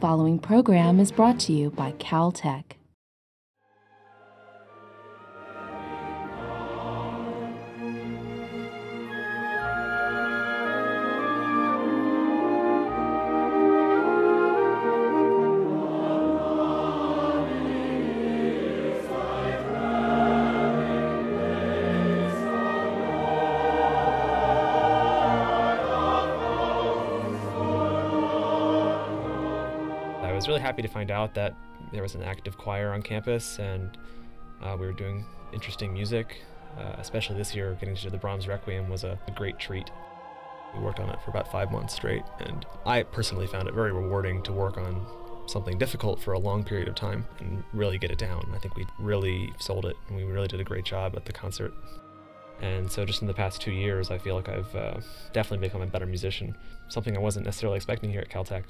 following program is brought to you by Caltech. I was really happy to find out that there was an active choir on campus, and we were doing interesting music. Especially this year, getting to do the Brahms Requiem was a great treat. We worked on it for about 5 months straight, and I personally found it very rewarding to work on something difficult for a long period of time and really get it down. I think we really sold it, and we really did a great job at the concert. And so just in the past 2 years, I feel like I've definitely become a better musician, something I wasn't necessarily expecting here at Caltech.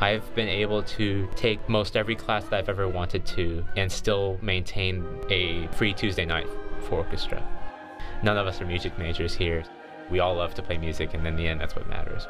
I've been able to take most every class that I've ever wanted to and still maintain a free Tuesday night for orchestra. None of us are music majors here. We all love to play music, and in the end, that's what matters.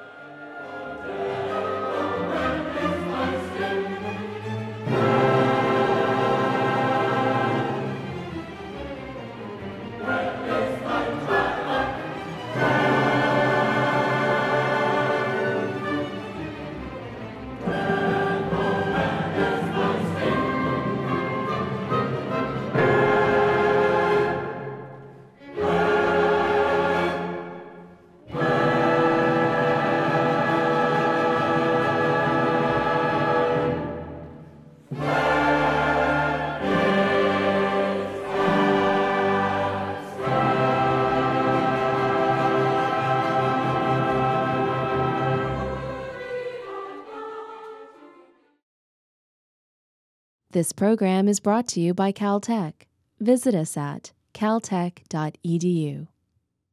This program is brought to you by Caltech. Visit us at caltech.edu.